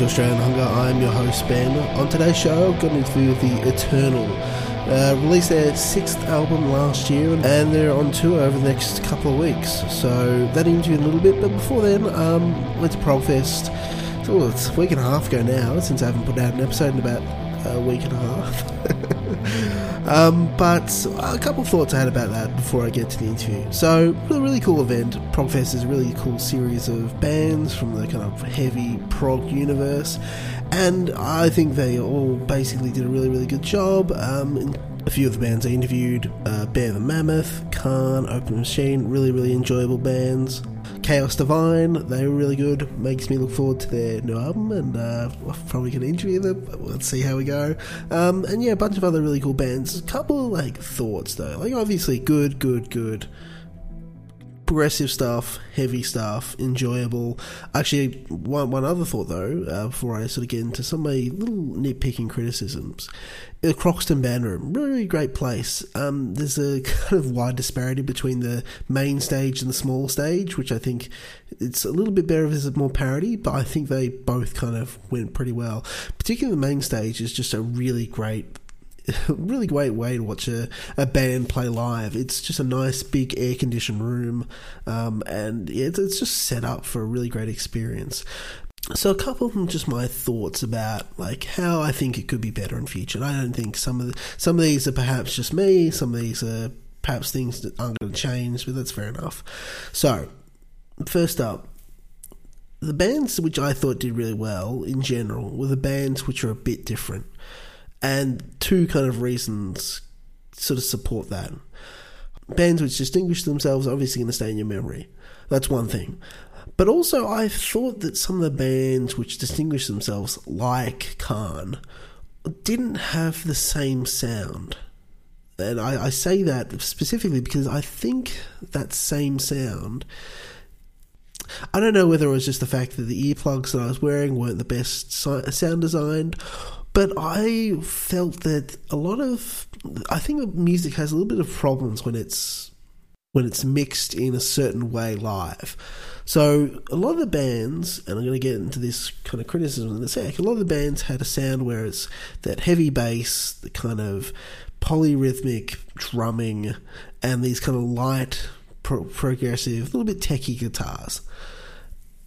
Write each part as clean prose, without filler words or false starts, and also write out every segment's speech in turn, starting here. to Australian Hunger. I'm your host, Ben. On today's show, I've got an interview with The Eternal. Released their 6th album last year, and they're on tour over the next couple of weeks. So, that interview in a little bit, but before then, went to Progfest. So, it's a week and a half ago now, since I haven't put out an episode in about a week and a half. But a couple of thoughts I had about that before I get to the interview. So, really cool event. Progfest is a really cool series of bands from the kind of heavy prog universe, and I think they all basically did a really, really good job. A few of the bands I interviewed, Bear the Mammoth, Khan, Open Machine, really, really enjoyable bands. Chaos Divine, they were really good. Makes me look forward to their new album, and I'm probably going to interview them, but let's see how we go. And yeah, a bunch of other really cool bands. A couple of thoughts though. Obviously good. Progressive stuff, heavy stuff, enjoyable. Actually, one other thought though, before I sort of get into some of my little nitpicking criticisms. The Croxton Band Room, really great place. There's a kind of wide disparity between the main stage and the small stage, which I think it's a little bit better if there's more parity, but I think they both kind of went pretty well. Particularly the main stage is just a really great way to watch a band play live. It's just a nice big air-conditioned room, and it's just set up for a really great experience. So a couple of them, just my thoughts about how I think it could be better in future. And I don't think some of these are perhaps just me, some of these are perhaps things that aren't going to change, but that's fair enough. So first up, the bands which I thought did really well in general were the bands which are a bit different. And two kind of reasons sort of support that. Bands which distinguish themselves are obviously going to stay in your memory. That's one thing. But also I thought that some of the bands which distinguish themselves, like Khan, didn't have the same sound. And I say that specifically because I think that same sound... I don't know whether it was just the fact that the earplugs that I was wearing weren't the best sound designed... But I felt that I think music has a little bit of problems when it's mixed in a certain way live. So a lot of the bands, and I'm going to get into this kind of criticism in a sec, a lot of the bands had a sound where it's that heavy bass, the kind of polyrhythmic drumming, and these kind of light, progressive, a little bit techie guitars.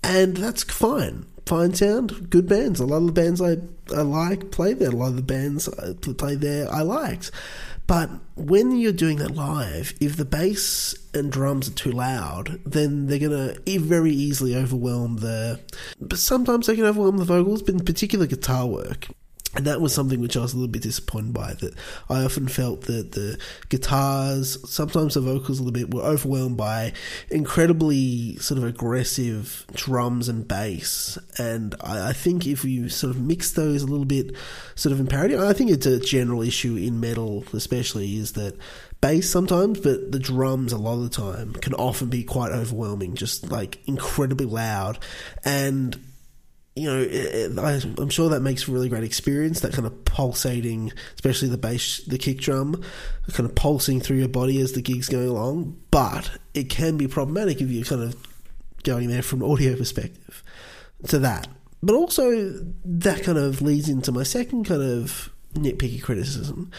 And that's fine. Fine sound, good bands. A lot of the bands I like play there. A lot of the bands I play there I liked. But when you're doing that live, if the bass and drums are too loud, then they're going to very easily overwhelm But sometimes they can overwhelm the vocals, but in particular guitar work. And that was something which I was a little bit disappointed by, that I often felt that the guitars, sometimes the vocals a little bit, were overwhelmed by incredibly sort of aggressive drums and bass. And I think if you sort of mix those a little bit sort of in parity, I think it's a general issue in metal especially, is that bass sometimes, but the drums a lot of the time can often be quite overwhelming, just incredibly loud. And... I'm sure that makes a really great experience, that kind of pulsating, especially the kick drum, kind of pulsing through your body as the gig's going along, but it can be problematic if you're kind of going there from an audio perspective to that. But also, that kind of leads into my second kind of nitpicky criticism.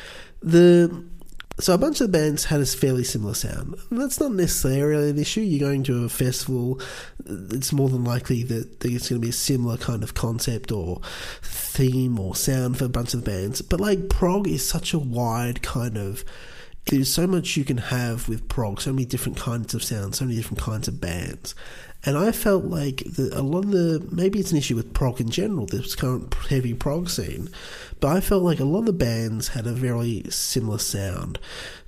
So a bunch of the bands had a fairly similar sound. And that's not necessarily an issue. You're going to a festival, it's more than likely that it's going to be a similar kind of concept or theme or sound for a bunch of the bands. But prog is such a wide kind of... There's so much you can have with prog, so many different kinds of sounds, so many different kinds of bands. And I felt a lot of the... Maybe it's an issue with prog in general, this current heavy prog scene. But I felt a lot of the bands had a very similar sound.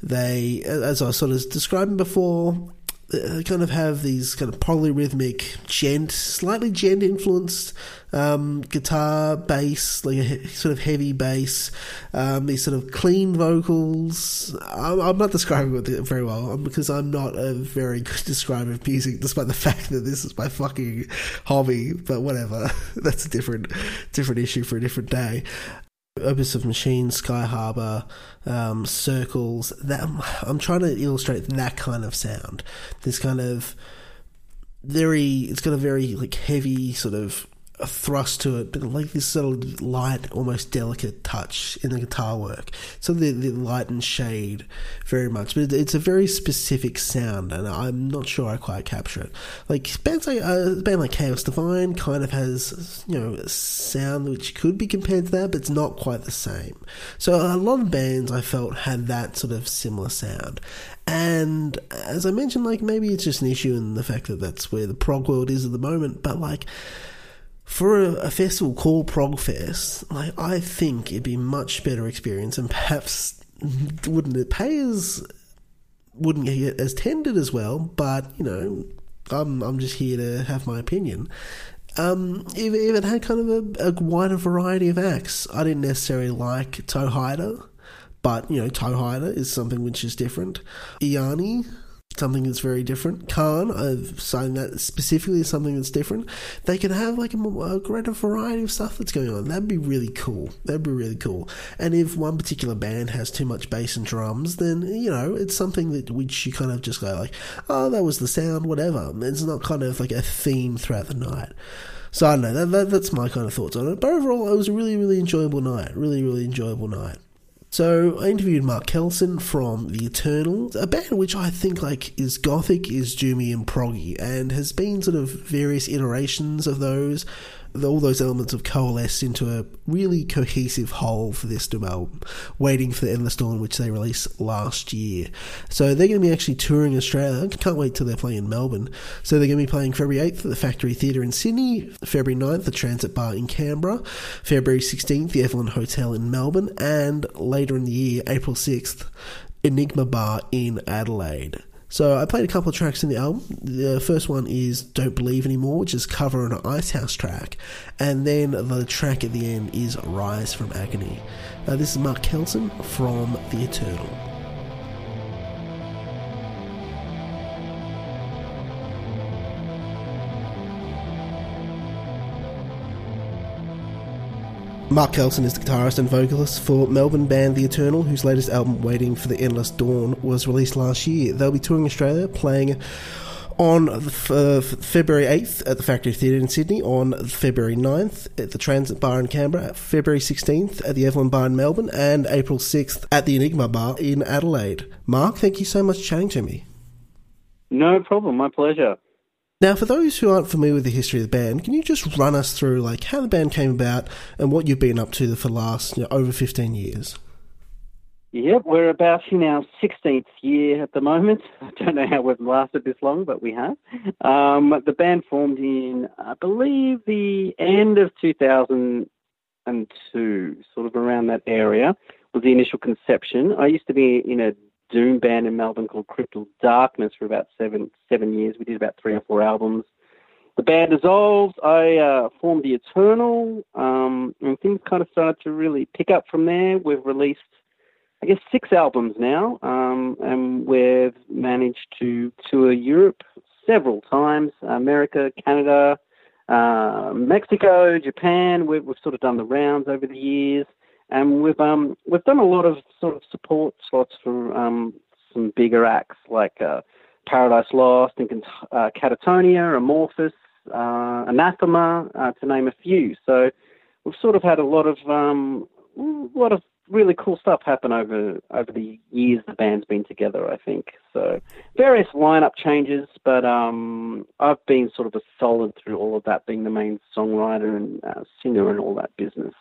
They, as I sort of described before, they kind of have these kind of polyrhythmic, slightly gent-influenced guitar, bass, sort of heavy bass, these sort of clean vocals. I'm not describing it very well because I'm not a very good describer of music, despite the fact that this is my fucking hobby, but whatever. That's a different issue for a different day. Opus of Machines, Sky Harbor, Circles. That I'm trying to illustrate that kind of sound. It's got a very heavy sort of a thrust to it, but like this sort of light, almost delicate touch in the guitar work. So the light and shade very much, but it's a very specific sound, and I'm not sure I quite capture it. Like bands like a band like Chaos Divine kind of has, you know, a sound which could be compared to that, but it's not quite the same. So a lot of bands I felt had that sort of similar sound. And as I mentioned, like, maybe it's just an issue in the fact that that's where the prog world is at the moment, but like, for a festival called Progfest, like, I think it'd be a much better experience, and perhaps wouldn't get as tendered as well, but, you know, I'm just here to have my opinion. If it had kind of a wider variety of acts. I didn't necessarily like Tohida, but, you know, Tohida is something which is different. Iani, something that's very different. Khan, I've seen that specifically as something that's different. They can have like a greater variety of stuff that's going on. That'd be really cool. And if one particular band has too much bass and drums, then, you know, it's something that which you kind of just go like, oh, that was the sound, whatever. It's not kind of like a theme throughout the night. So I don't know, that's my kind of thoughts on it. But overall, it was a really, really enjoyable night. So I interviewed Mark Kelson from The Eternal, a band which I think like is gothic, is doomy and proggy, and has been sort of various iterations of those. All those elements have coalesced into a really cohesive whole for this new album, Waiting for the Endless Dawn, which they released last year. So they're going to be actually touring Australia. I can't wait till they're playing in Melbourne. So they're going to be playing February 8th at the Factory Theatre in Sydney, February 9th, the Transit Bar in Canberra, February 16th, the Evelyn Hotel in Melbourne, and later in the year, April 6th, Enigma Bar in Adelaide. So I played a couple of tracks in the album. The first one is Don't Believe Anymore, which is cover on an Ice House track. And then the track at the end is Rise from Agony. This is Mark Kelson from The Eternal. Mark Kelson is the guitarist and vocalist for Melbourne band The Eternal, whose latest album, Waiting for the Endless Dawn, was released last year. They'll be touring Australia, playing on February 8th at the Factory Theatre in Sydney, on February 9th at the Transit Bar in Canberra, February 16th at the Evelyn Bar in Melbourne, and April 6th at the Enigma Bar in Adelaide. Mark, thank you so much for chatting to me. No problem, my pleasure. Now, for those who aren't familiar with the history of the band, can you just run us through like how the band came about and what you've been up to for the last over 15 years? Yep, we're about in our 16th year at the moment. I don't know how we've lasted this long, but we have. The band formed in, I believe, the end of 2002, sort of around that area, was the initial conception. I used to be in a doom band in Melbourne called Cryptal Darkness for about seven years. We did about 3 or 4 albums. The band dissolved. I formed The Eternal, and things kind of started to really pick up from there. We've released, I guess, 6 albums now, and we've managed to tour Europe several times, America, Canada, Mexico, Japan. We've sort of done the rounds over the years. And we've done a lot of sort of support slots for some bigger acts like Paradise Lost and Catatonia, Amorphis, Anathema, to name a few. So we've sort of had a lot of really cool stuff happen over the years the band's been together, I think. So various lineup changes, but I've been sort of a solid through all of that, being the main songwriter and singer and all that business.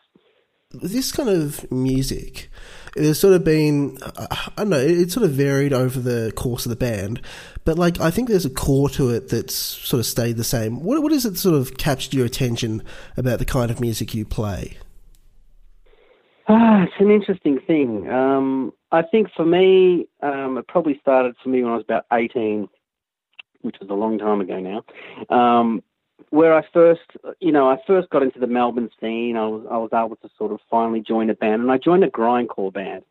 This kind of music, it has sort of been, I don't know, it sort of varied over the course of the band, but like I think there's a core to it that's sort of stayed the same. What is it sort of captured your attention about the kind of music you play? It's an interesting thing. I think for me, it probably started for me when I was about 18, which was a long time ago now. Where I first got into the Melbourne scene, I was able to sort of finally join a band, and I joined a grindcore band.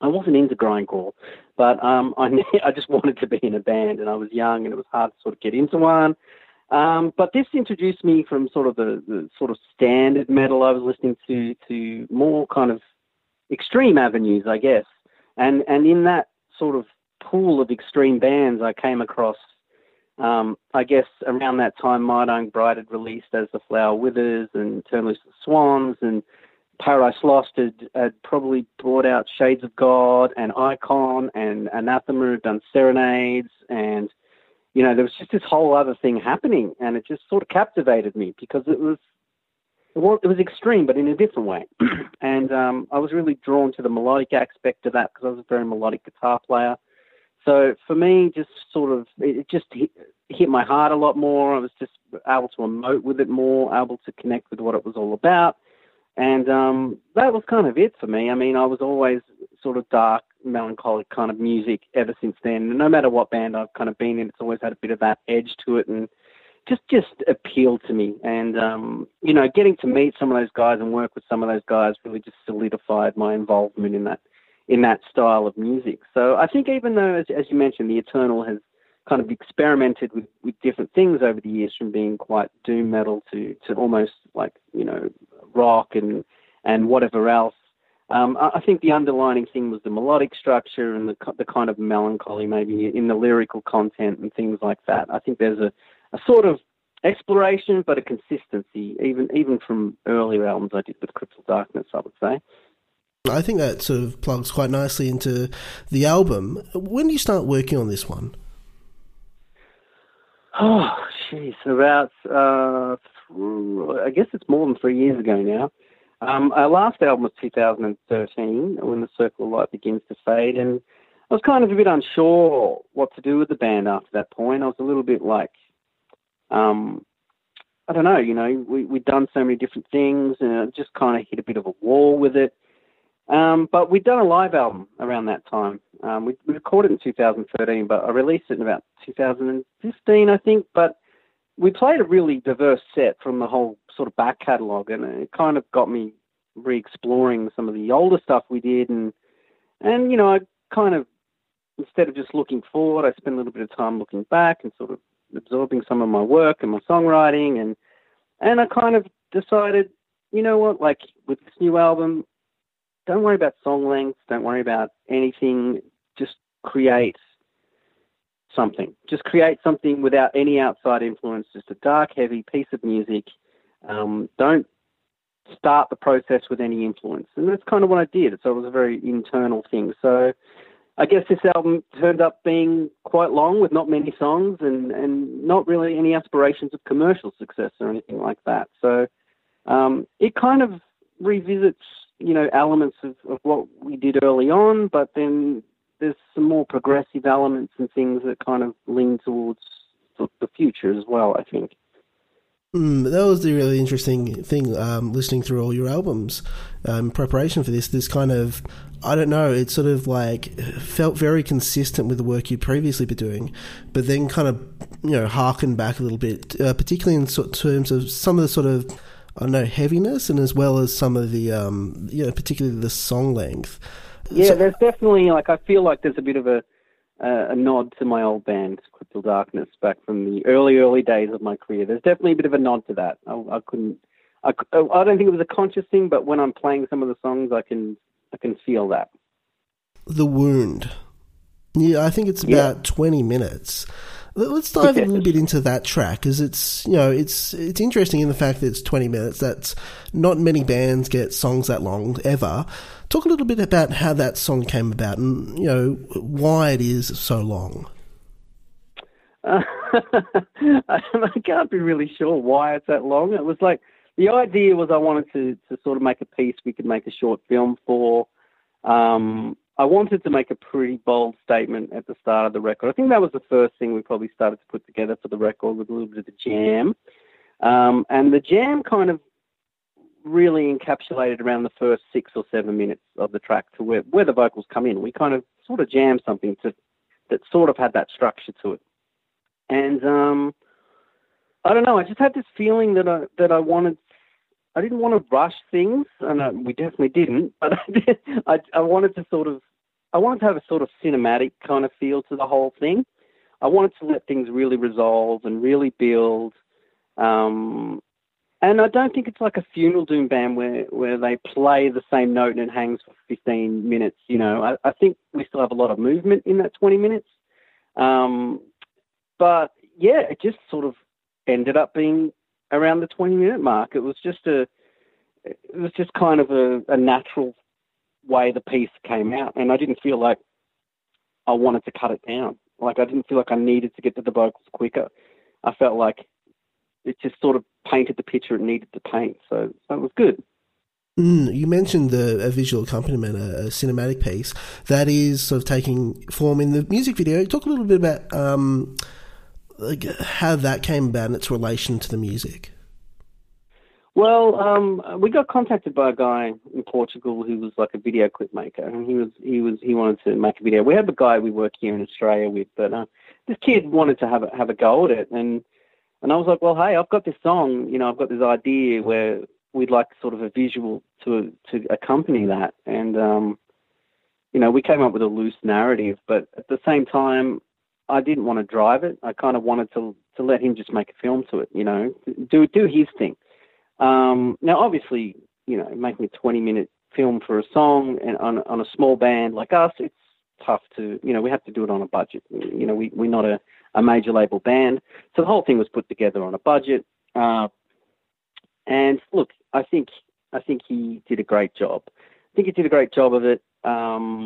I wasn't into grindcore, but I just wanted to be in a band, and I was young, and it was hard to sort of get into one. But this introduced me from sort of the sort of standard metal I was listening to more kind of extreme avenues, I guess. And in that sort of pool of extreme bands, I came across I guess around that time, My Dying Bride had released As the Flower Withers and Turn Loose the Swans, and Paradise Lost had probably brought out Shades of God and Icon, and Anathema had done Serenades, and, you know, there was just this whole other thing happening, and it just sort of captivated me because it was extreme, but in a different way. And I was really drawn to the melodic aspect of that because I was a very melodic guitar player. So for me, just sort of, it just hit my heart a lot more. I was just able to emote with it more, able to connect with what it was all about. And that was kind of it for me. I mean, I was always sort of dark, melancholic kind of music ever since then. And no matter what band I've kind of been in, it's always had a bit of that edge to it, and just appealed to me. And, you know, getting to meet some of those guys and work with some of those guys really just solidified my involvement in that style of music. So I think even though, as you mentioned, The Eternal has kind of experimented with different things over the years, from being quite doom metal to almost like, you know, rock and whatever else, I think the underlining thing was the melodic structure and the kind of melancholy maybe in the lyrical content and things like that. I think there's a sort of exploration but a consistency, even from earlier albums I did with Cryptal Darkness, I would say. I think that sort of plugs quite nicely into the album. When do you start working on this one? Oh, jeez, about, I guess it's more than 3 years ago now. Our last album was 2013, When the Circle of Light Begins to Fade, and I was kind of a bit unsure what to do with the band after that point. I was a little bit like, I don't know, you know, we'd done so many different things, and I just kind of hit a bit of a wall with it. But we'd done a live album around that time. We recorded it in 2013, but I released it in about 2015, I think. But we played a really diverse set from the whole sort of back catalogue, and it kind of got me re-exploring some of the older stuff we did. And you know, I kind of, instead of just looking forward, I spent a little bit of time looking back and sort of absorbing some of my work and my songwriting. And I kind of decided, you know what, like with this new album, don't worry about song length. Don't worry about anything. Just create something. Just create something without any outside influence. Just a dark, heavy piece of music. Don't start the process with any influence. And that's kind of what I did. So it was a very internal thing. So I guess this album turned up being quite long with not many songs and not really any aspirations of commercial success or anything like that. So it kind of revisits, you know, elements of what we did early on, but then there's some more progressive elements and things that kind of lean towards the future as well, I think. That was the really interesting thing, listening through all your albums in preparation for this kind of, I don't know, it sort of like felt very consistent with the work you'd previously been doing, but then kind of, you know, harken back a little bit, particularly in terms of some of the sort of, I know, heaviness, and as well as some of the, you know, particularly the song length. Yeah, so there's definitely, like, I feel like there's a bit of a nod to my old band, Cryptal Darkness, back from the early days of my career. There's definitely a bit of a nod to that. I don't think it was a conscious thing, but when I'm playing some of the songs, I can feel that. The Wound. Yeah, I think it's about 20 minutes. Let's dive a little bit into that track, because it's, you know, it's interesting in the fact that it's 20 minutes. That's not many bands get songs that long ever. Talk a little bit about how that song came about and, you know, why it is so long. I can't be really sure why it's that long. It was like, the idea was I wanted to sort of make a piece we could make a short film for. I wanted to make a pretty bold statement at the start of the record. I think that was the first thing we probably started to put together for the record, with a little bit of the jam. And the jam kind of really encapsulated around the first 6 or 7 minutes of the track, to where the vocals come in. We kind of sort of jammed something that sort of had that structure to it. And I don't know, I just had this feeling that I wanted, I didn't want to rush things, and we definitely didn't, but I wanted to sort of, I wanted to have a sort of cinematic kind of feel to the whole thing. I wanted to let things really resolve and really build. And I don't think it's like a funeral doom band where they play the same note and it hangs for 15 minutes. You know, I think we still have a lot of movement in that 20 minutes. But yeah, it just sort of ended up being around the 20-minute mark. It was just kind of a natural way the piece came out, and I didn't feel like I wanted to cut it down. Like, I didn't feel like I needed to get to the vocals quicker. I felt like it just sort of painted the picture it needed to paint, so it was good. You mentioned a visual accompaniment, a cinematic piece that is sort of taking form in the music video. Talk a little bit about how that came about and its relation to the music. Well, we got contacted by a guy in Portugal who was like a video clip maker, and he wanted to make a video. We have a guy we work here in Australia with, but this kid wanted to have a go at it, and I was like, well, hey, I've got this song, you know, I've got this idea where we'd like sort of a visual to accompany that. And, you know, we came up with a loose narrative, but at the same time, I didn't want to drive it. I kind of wanted to let him just make a film to it, you know, do his thing. Now, obviously, you know, making a 20-minute film for a song and on a small band like us, it's tough to, you know, we have to do it on a budget. You know, we're not a major label band. So the whole thing was put together on a budget. And look, I think he did a great job. I think he did a great job of it. And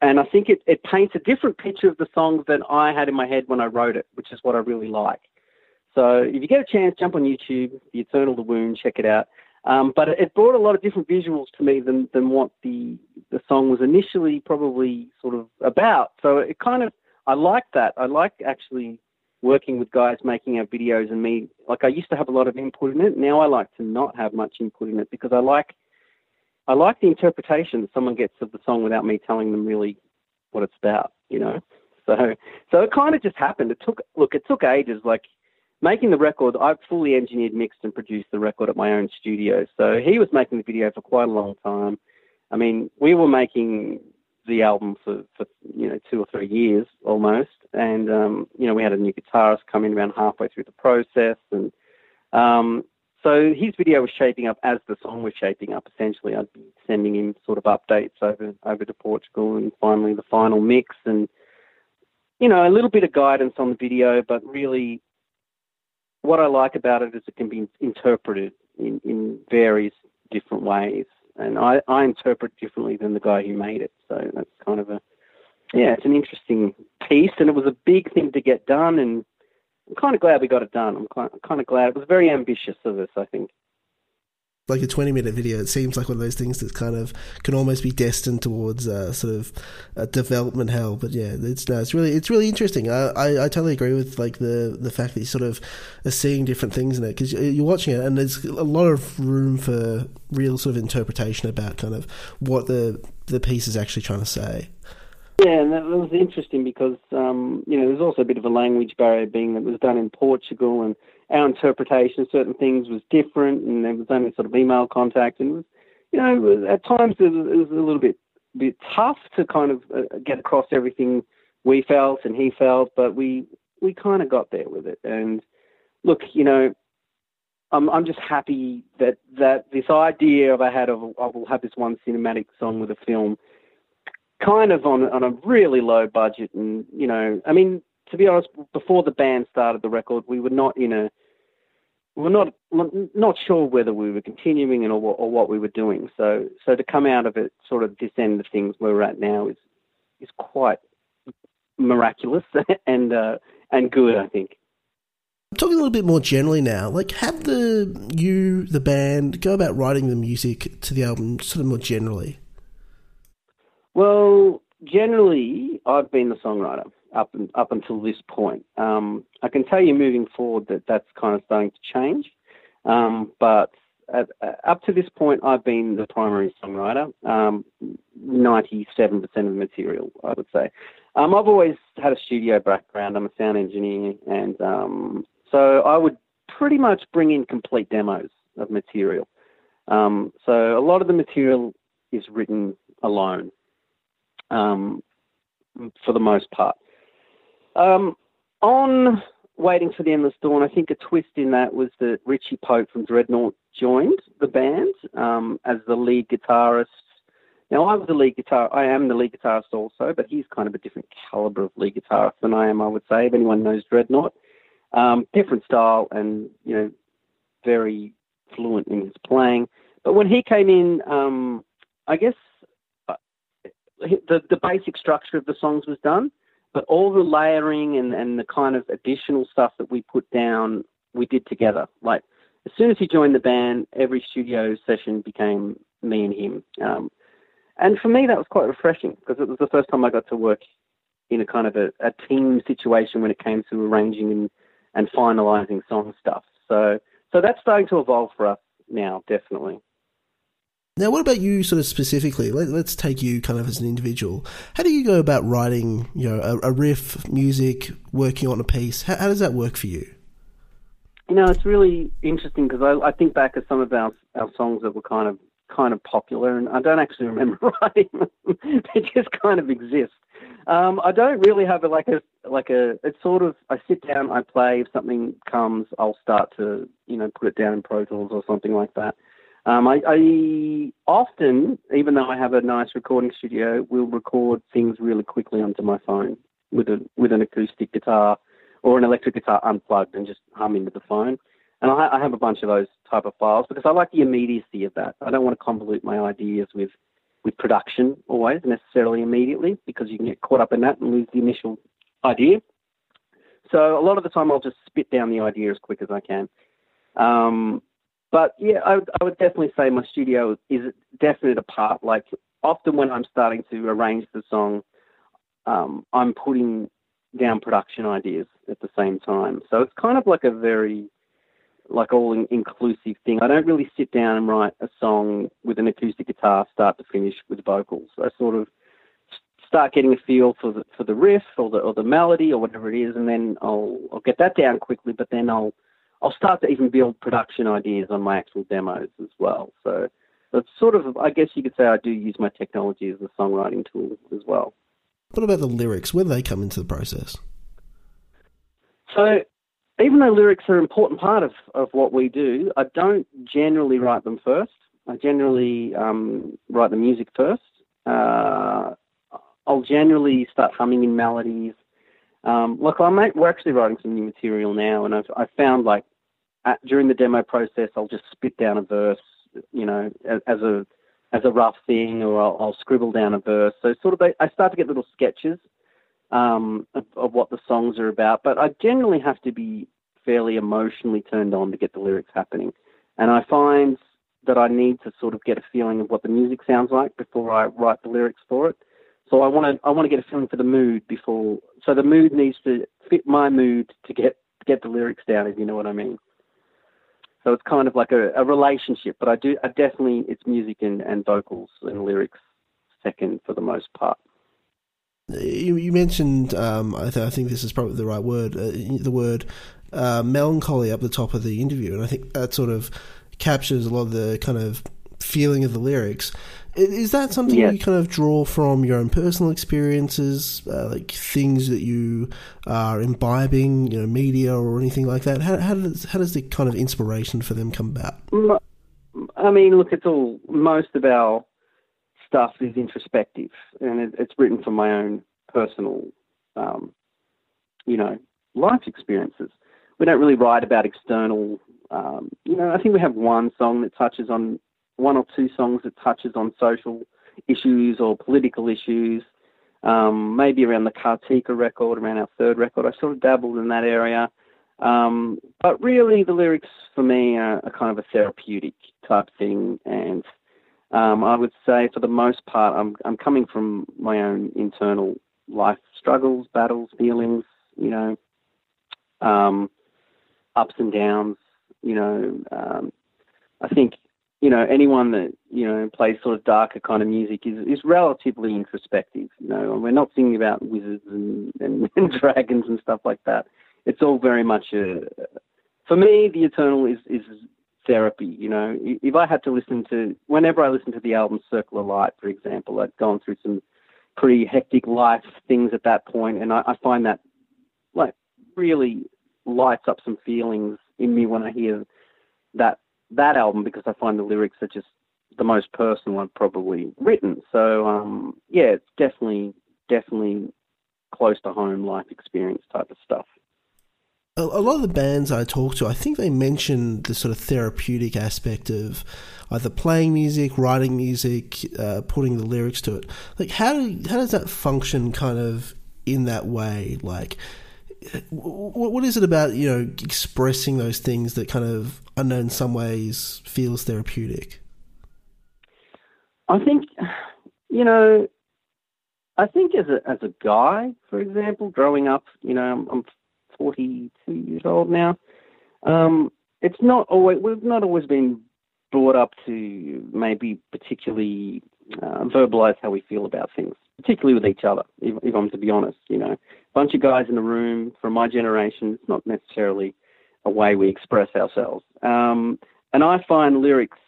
I think it paints a different picture of the songs than I had in my head when I wrote it, which is what I really like. So if you get a chance, jump on YouTube, The Eternal, The Wound, check it out. But it brought a lot of different visuals to me than what the song was initially probably sort of about. So it kind of, I like that. I like actually working with guys making our videos, and me, like, I used to have a lot of input in it. Now I like to not have much input in it, because I like the interpretation that someone gets of the song without me telling them really what it's about, you know? So it kind of just happened. It took ages. Like, making the record, I fully engineered, mixed and produced the record at my own studio. So he was making the video for quite a long time. I mean, we were making the album for you know, 2 or 3 years almost, and you know, we had a new guitarist come in around halfway through the process, and so his video was shaping up as the song was shaping up, essentially. I'd be sending him sort of updates over to Portugal, and finally the final mix, and, you know, a little bit of guidance on the video, but really what I like about it is it can be interpreted in various different ways. And I interpret differently than the guy who made it. So that's kind of it's an interesting piece. And it was a big thing to get done, and I'm kind of glad we got it done. I'm kind of glad. It was very ambitious of us, I think. Like a 20-minute video, it seems like one of those things that kind of can almost be destined towards sort of a development hell. But yeah, it's really interesting. I totally agree with like the fact that you sort of are seeing different things in it, because you're watching it and there's a lot of room for real sort of interpretation about kind of what the piece is actually trying to say. Yeah, and that was interesting because, you know, there's also a bit of a language barrier, being that it was done in Portugal, and our interpretation of certain things was different, and there was only sort of email contact. And, you know, at times it was a little bit tough to kind of get across everything we felt and he felt, but we kind of got there with it. And look, you know, I'm just happy that this idea I had of I will have this one cinematic song with a film, kind of on a really low budget. And, you know, I mean, to be honest, before the band started the record, we were not sure whether we were continuing or what we were doing. So to come out of it sort of this end of things where we're at now is quite miraculous and good, I think. Talking a little bit more generally now, like, how did the band go about writing the music to the album sort of more generally? Well, generally, I've been the songwriter up until this point. I can tell you moving forward that's kind of starting to change. But up to this point, I've been the primary songwriter, 97% of the material, I would say. I've always had a studio background. I'm a sound engineer. And so I would pretty much bring in complete demos of material. So a lot of the material is written alone. For the most part. On Waiting for the Endless Dawn, I think a twist in that was that Richie Pope from Dreadnought joined the band as the lead guitarist, Now, I am the lead guitarist also, but he's kind of a different caliber of lead guitarist than I am, I would say, if anyone knows Dreadnought. Different style and, you know, very fluent in his playing. But when he came in, I guess the basic structure of the songs was done, but all the layering and the kind of additional stuff that we put down, we did together. Like, as soon as he joined the band, every studio session became me and him. And for me, that was quite refreshing because it was the first time I got to work in a kind of a team situation when it came to arranging and finalising song stuff. So that's starting to evolve for us now, definitely. Now, what about you sort of specifically? Let's take you kind of as an individual. How do you go about writing, you know, a riff, music, working on a piece? How does that work for you? You know, it's really interesting because I think back at some of our songs that were kind of popular, and I don't actually remember writing them. They just kind of exist. I don't really have it's sort of, I sit down, I play, if something comes, I'll start to, you know, put it down in Pro Tools or something like that. I often, even though I have a nice recording studio, will record things really quickly onto my phone with an acoustic guitar or an electric guitar unplugged and just hum into the phone. And I have a bunch of those type of files because I like the immediacy of that. I don't want to convolute my ideas with production always necessarily immediately because you can get caught up in that and lose the initial idea. So a lot of the time I'll just spit down the idea as quick as I can. But yeah, I would definitely say my studio is definitely a part. Like often when I'm starting to arrange the song, I'm putting down production ideas at the same time. So it's kind of like a very... like all-inclusive thing. I don't really sit down and write a song with an acoustic guitar start to finish with vocals. I sort of start getting a feel for the riff or the melody or whatever it is, and then I'll get that down quickly, but then I'll start to even build production ideas on my actual demos as well. So that's sort of, I guess you could say I do use my technology as a songwriting tool as well. What about the lyrics? Where do they come into the process? So... even though lyrics are an important part of what we do, I don't generally write them first. I generally write the music first. I'll generally start humming in melodies. We're actually writing some new material now, and I found during the demo process, I'll just spit down a verse, you know, as a rough thing, or I'll scribble down a verse. So sort of, I start to get little sketches of what the songs are about, but I generally have to be fairly emotionally turned on to get the lyrics happening. And I find that I need to sort of get a feeling of what the music sounds like before I write the lyrics for it. So I want to get a feeling for the mood before. So the mood needs to fit my mood to get the lyrics down, if you know what I mean. So it's kind of like a relationship, but I definitely it's music and vocals and lyrics second for the most part. You mentioned, I think this is probably the right word, the word melancholy up the top of the interview, and I think that sort of captures a lot of the kind of feeling of the lyrics. Is that something you kind of draw from your own personal experiences, like things that you are imbibing, you know, media or anything like that? How does the kind of inspiration for them come about? I mean, look, it's all, most of our stuff is introspective, and it's written from my own personal, you know, life experiences. We don't really write about external, you know, I think we have one song that touches on, one or two songs that touches on social issues or political issues, maybe around the Kartika record, around our third record. I sort of dabbled in that area. But really the lyrics for me are kind of a therapeutic type thing, and I would say for the most part, I'm coming from my own internal life struggles, battles, feelings, you know, ups and downs, you know. I think, you know, anyone that, you know, plays sort of darker kind of music is relatively introspective, you know, and we're not singing about wizards and dragons and stuff like that. It's all very much for me, The Eternal is therapy, you know. If I had to whenever I listened to the album Circle of Light, for example, I'd gone through some pretty hectic life things at that point, and I find that, like, really lights up some feelings in me when I hear that album, because I find the lyrics are just the most personal I've probably written. So, yeah, it's definitely close to home, life experience type of stuff. A lot of the bands I talk to, I think they mention the sort of therapeutic aspect of either playing music, writing music, putting the lyrics to it. Like, how does that function kind of in that way? Like, what is it about, you know, expressing those things that kind of, I know in some ways, feels therapeutic? I think, you know, as a guy, for example, growing up, you know, I'm 42 years old now. We've not always been brought up to maybe particularly verbalize how we feel about things, particularly with each other, if I'm to be honest. You know, a bunch of guys in a room from my generation, it's not necessarily a way we express ourselves. And I find lyrics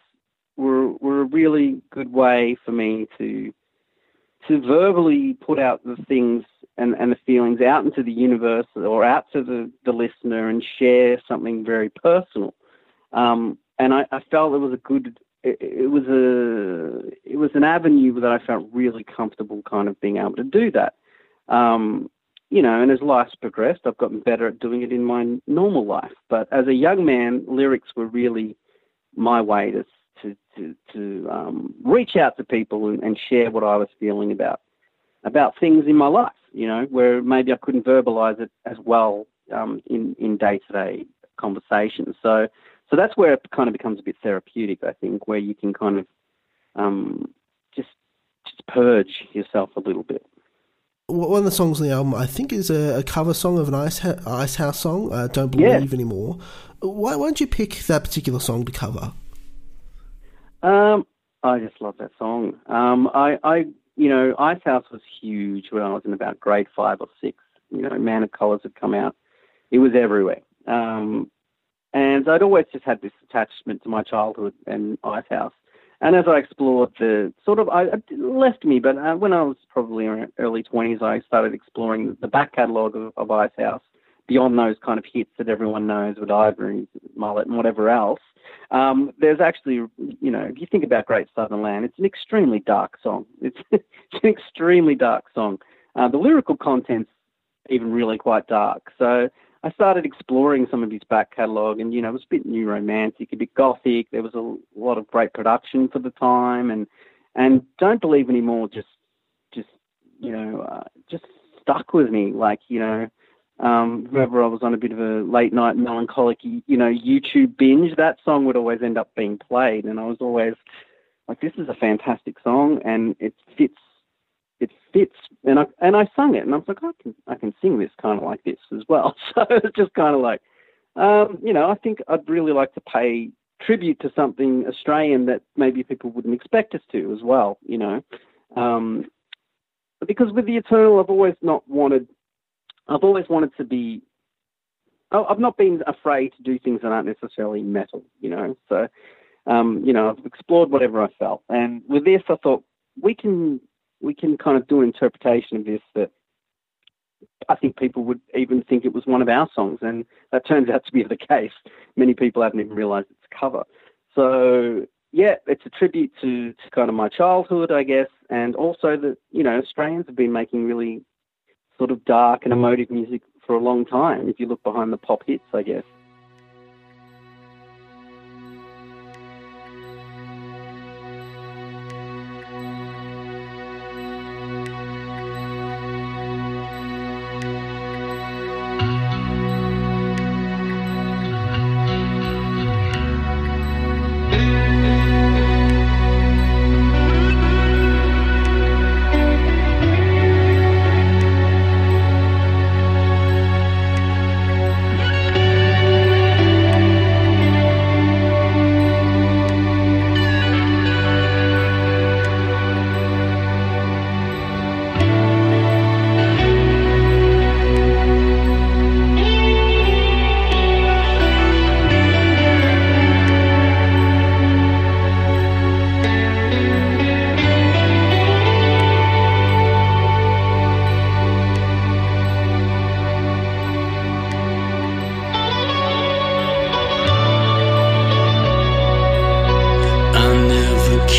were a really good way for me to verbally put out the things and the feelings out into the universe or out to the listener and share something very personal. And I felt it was an avenue that I felt really comfortable kind of being able to do that. You know, and as life's progressed, I've gotten better at doing it in my normal life. But as a young man, lyrics were really my way to reach out to people and share what I was feeling about things in my life, you know, where maybe I couldn't verbalize it as well in day-to-day conversations. So that's where it kind of becomes a bit therapeutic, I think, where you can kind of just purge yourself a little bit. One of the songs on the album, I think, is a cover song of an Ice House song, Don't Believe Anymore. Why don't you pick that particular song to cover? I just love that song. You know, Ice House was huge when I was in about grade 5 or 6. You know, Man of Colours had come out. It was everywhere. And I'd always just had this attachment to my childhood and Ice House. And as I explored it left me, but when I was probably in my early 20s, I started exploring the back catalogue of Ice House beyond those kind of hits that everyone knows with Ivory, Mullet and whatever else. There's actually, you know, if you think about Great Southern Land, it's an extremely dark song. It's an extremely dark song. The lyrical content's even really quite dark. So I started exploring some of his back catalogue and, you know, it was a bit new romantic, a bit gothic. There was a lot of great production for the time and Don't Believe Anymore just you know, just stuck with me. Like, you know, whenever I was on a bit of a late night melancholic, you know, YouTube binge, that song would always end up being played. And I was always like, this is a fantastic song and it fits. And I sung it and I was like, I can sing this kind of like this as well. So it's just kind of like, you know, I think I'd really like to pay tribute to something Australian that maybe people wouldn't expect us to as well, you know. Because with The Eternal, I've not been afraid to do things that aren't necessarily metal, you know. So, you know, I've explored whatever I felt. And with this, I thought, we can kind of do an interpretation of this that I think people would even think it was one of our songs. And that turns out to be the case. Many people haven't even realised it's a cover. So, yeah, it's a tribute to kind of my childhood, I guess. And also that, you know, Australians have been making really sort of dark and emotive music for a long time, if you look behind the pop hits, I guess.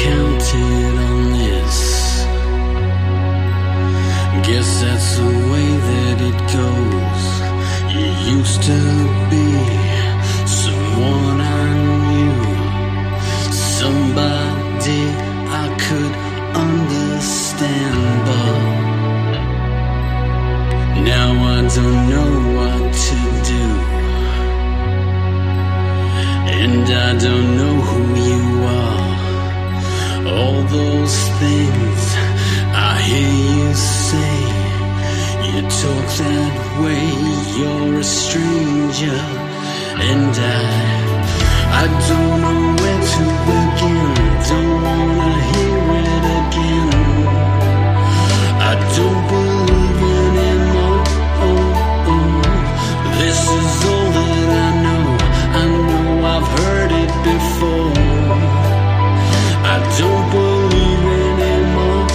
counted on this. Guess that's the way that it goes. You used to be someone I knew, somebody I could understand, but now I don't know what to do. And I don't know who you are. All those things I hear you say. You talk that way, you're a stranger. And I don't know where to begin. Don't wanna hear it again. I don't believe it anymore. This is all that I know. I know I've heard it before. I don't believe it anymore.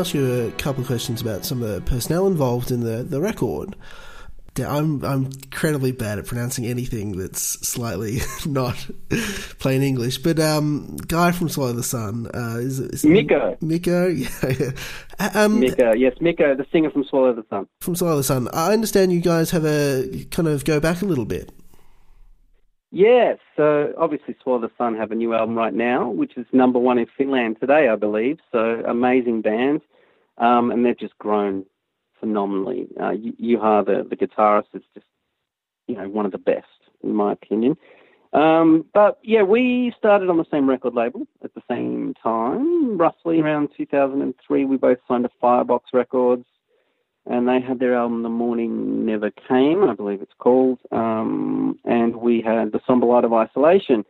ask you a couple of questions about some of the personnel involved in the record. I'm incredibly bad at pronouncing anything that's slightly not plain English, but guy from Swallow the Sun is Mika. Mika, yeah. Mika, yes, Mika, the singer from Swallow the Sun. From Swallow the Sun, I understand you guys have a kind of go back a little bit. Yes, so obviously Swallow the Sun have a new album right now, which is #1 in Finland today, I believe. So amazing band, and they've just grown phenomenally. Juha, the guitarist, is just, you know, one of the best in my opinion. But yeah, we started on the same record label at the same time, roughly around 2003. We both signed to Firebox Records, and they had their album The Morning Never Came, I believe it's called, and we had The Somber Light of Isolation.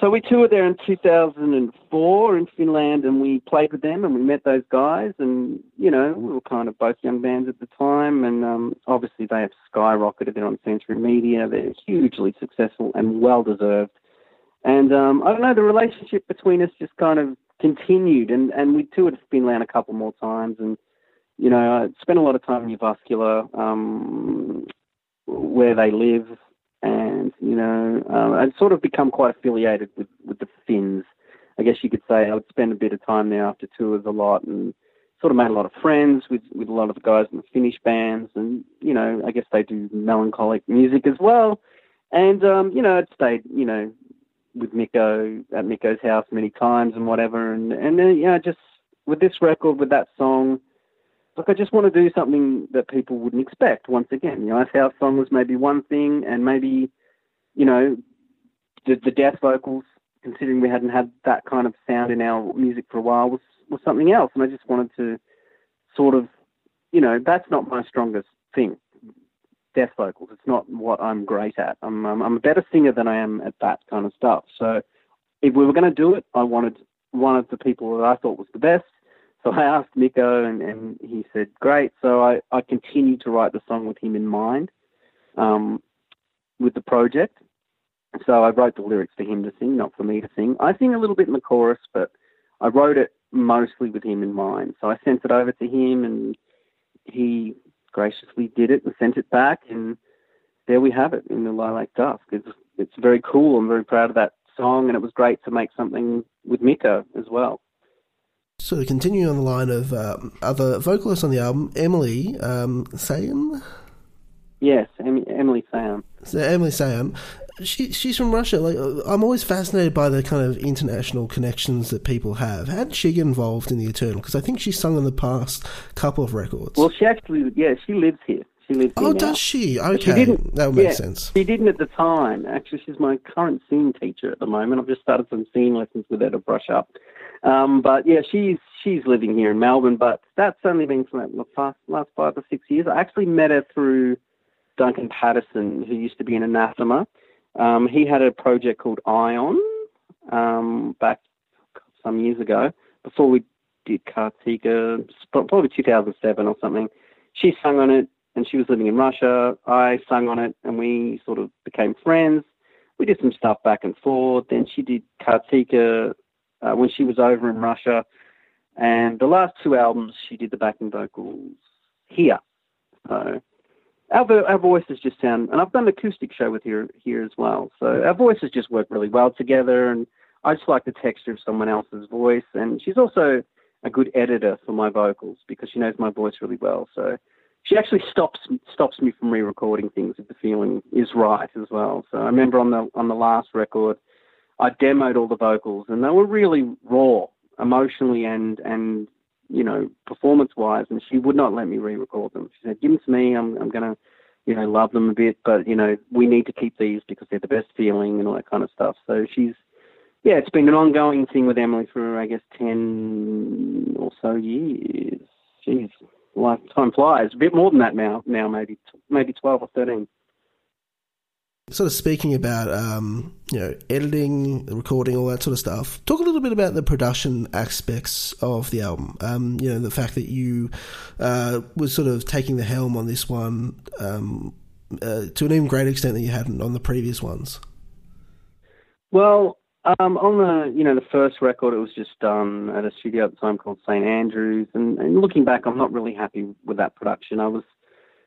So we toured there in 2004 in Finland, and we played with them, and we met those guys, and, you know, we were kind of both young bands at the time, and obviously they have skyrocketed. They're on Century Media. They're hugely successful and well-deserved. And I don't know, the relationship between us just kind of continued, and we toured Finland a couple more times, and, you know, I spent a lot of time in Jyväskylä, where they live. And, you know, I'd sort of become quite affiliated with the Finns. I guess you could say I would spend a bit of time there after tours a lot, and sort of made a lot of friends with a lot of the guys in the Finnish bands. And, you know, I guess they do melancholic music as well. And, you know, I'd stayed, you know, with Mikko at Mikko's house many times and whatever. And then, you know, just with this record, with that song, like, I just want to do something that people wouldn't expect. Once again, you know, Ice House song was maybe one thing, and maybe, you know, the death vocals, considering we hadn't had that kind of sound in our music for a while, was something else. And I just wanted to sort of, you know, that's not my strongest thing, death vocals. It's not what I'm great at. I'm a better singer than I am at that kind of stuff. So if we were going to do it, I wanted one of the people that I thought was the best. So I asked Mikko, and he said, great. So I continued to write the song with him in mind, with the project. So I wrote the lyrics for him to sing, not for me to sing. I sing a little bit in the chorus, but I wrote it mostly with him in mind. So I sent it over to him, and he graciously did it and sent it back. And there we have it, in the Lilac Dusk. It's very cool. I'm very proud of that song, and it was great to make something with Mikko as well. So to continue on the line of other vocalists on the album, Emily Sayan? Yes, Emily Sayan. So Emily Sayan, she's from Russia. Like, I'm always fascinated by the kind of international connections that people have. How did she get involved in The Eternal? Because I think she's sung on the past couple of records. Well, she actually, yeah, she lives here. She lives here. Oh, now. Does she? Okay, she didn't, that would make sense. She didn't at the time. Actually, she's my current scene teacher at the moment. I've just started some scene lessons with her to brush up. But yeah, she's living here in Melbourne, but that's only been for the last 5 or 6 years. I actually met her through Duncan Patterson, who used to be in Anathema. He had a project called Ion, back some years ago, before we did Kartika, probably 2007 or something. She sung on it, and she was living in Russia. I sung on it, and we sort of became friends. We did some stuff back and forth. Then she did Kartika, when she was over in Russia, and the last 2 albums she did the backing vocals here. So our voices just sound, and I've done an acoustic show with her here as well, so our voices just work really well together, and I just like the texture of someone else's voice. And she's also a good editor for my vocals, because she knows my voice really well, so she actually stops me from re-recording things if the feeling is right as well. So I remember on the last record, I demoed all the vocals, and they were really raw, emotionally and you know, performance-wise. And she would not let me re-record them. She said, "Give them to me. I'm gonna, you know, love them a bit, but you know, we need to keep these because they're the best feeling," and all that kind of stuff. So she's, yeah, it's been an ongoing thing with Emily for I guess 10 or so years. Jeez, lifetime flies. A bit more than that now maybe 12 or 13. Sort of speaking about, you know, editing, recording, all that sort of stuff, talk a little bit about the production aspects of the album. You know, the fact that you were sort of taking the helm on this one to an even greater extent than you hadn't on the previous ones. Well, On the, you know, the first record, it was just done at a studio at the time called St. Andrews. And looking back, I'm not really happy with that production. I was,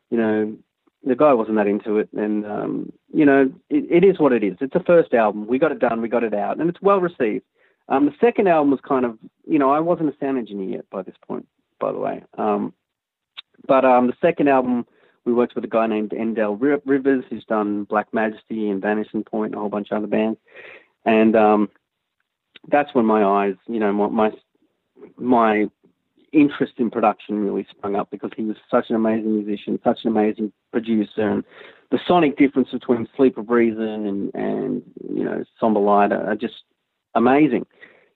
you know, the guy wasn't that into it. And, you know, it is what it is. It's the first album. We got it done. We got it out. And it's well received. The second album was kind of, you know, I wasn't a sound engineer yet by this point, by the way. But the second album, we worked with a guy named Endell Rivers, who's done Black Majesty and Vanishing Point and a whole bunch of other bands. And that's when my eyes, you know, my interest in production really sprung up, because he was such an amazing musician, such an amazing producer, and the sonic difference between Sleep of Reason and you know, Somber Light are just amazing.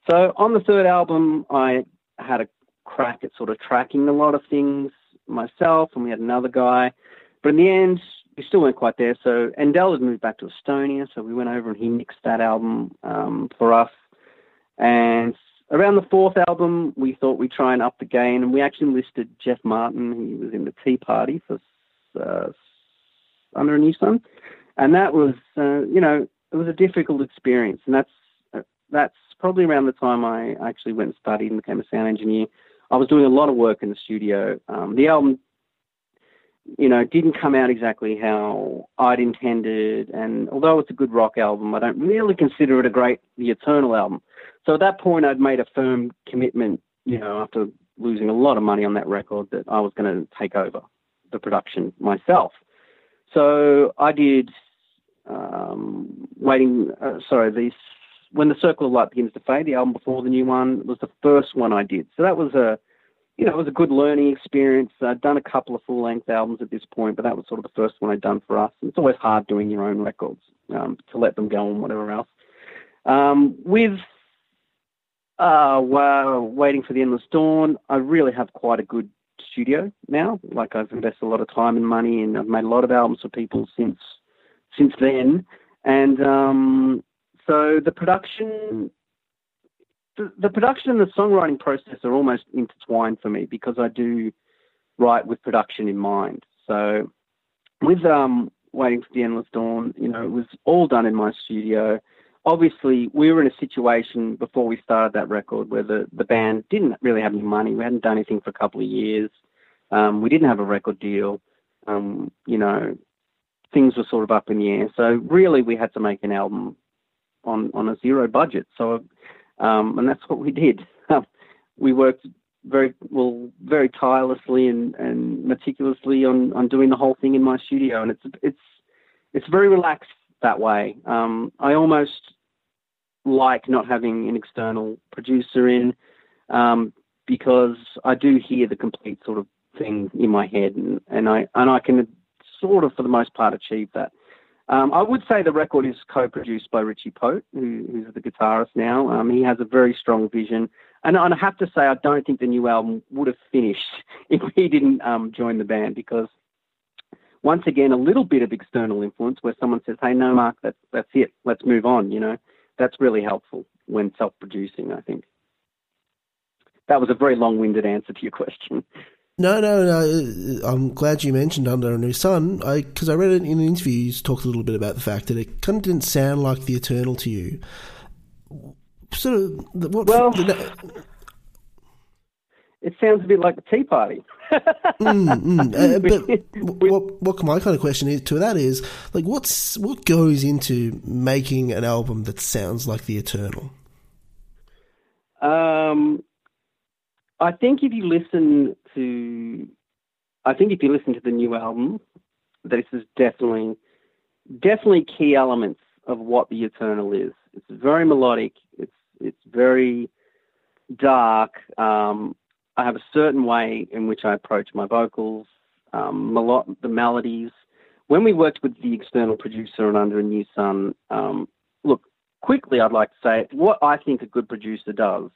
So on the third album, I had a crack at sort of tracking a lot of things myself, and we had another guy, but in the end, we still weren't quite there. So Endell had moved back to Estonia, so we went over and he mixed that album for us. And around the fourth album, we thought we'd try and up the game, and we actually enlisted Jeff Martin. He was in the Tea Party for Under a New Sun, and that was, you know, it was a difficult experience. And that's probably around the time I actually went and studied and became a sound engineer. I was doing a lot of work in the studio. The album, you know, didn't come out exactly how I'd intended. And although it's a good rock album, I don't really consider it The Eternal album. So at that point, I'd made a firm commitment, you know, after losing a lot of money on that record, that I was going to take over the production myself. So I did When the Circle of Light Begins to Fade, the album before the new one, was the first one I did. So that was it was a good learning experience. I'd done a couple of full-length albums at this point, but that was sort of the first one I'd done for us. And it's always hard doing your own records to let them go on whatever else. With Waiting for the Endless Dawn, I really have quite a good studio now. Like, I've invested a lot of time and money, and I've made a lot of albums for people since then. And so the production... The production and the songwriting process are almost intertwined for me, because I do write with production in mind. So with Waiting for the Endless Dawn, you know, it was all done in my studio. Obviously, we were in a situation before we started that record where the band didn't really have any money. We hadn't done anything for a couple of years. We didn't have a record deal. You know, things were sort of up in the air. So really, we had to make an album on a zero budget. So... and that's what we did. We worked very tirelessly and meticulously on doing the whole thing in my studio, and it's very relaxed that way. I almost like not having an external producer in, because I do hear the complete sort of thing in my head, and I can sort of for the most part achieve that. I would say the record is co-produced by Richie Pope, who's the guitarist now. He has a very strong vision. And I have to say, I don't think the new album would have finished if he didn't join the band, because, once again, a little bit of external influence where someone says, hey, no, Mark, that's it. Let's move on, you know. That's really helpful when self-producing, I think. That was a very long-winded answer to your question. No. I'm glad you mentioned Under a New Sun, because I read it in an interview. You talked a little bit about the fact that it kind of didn't sound like The Eternal to you. Sort of. It sounds a bit like the Tea Party. But what my kind of question is to that is, like, what goes into making an album that sounds like The Eternal? I think if you listen to, the new album, this is definitely key elements of what The Eternal is. It's very melodic. It's very dark. I have a certain way in which I approach my vocals, the melodies. When we worked with the external producer on Under a New Sun, look, quickly, I'd like to say what I think a good producer does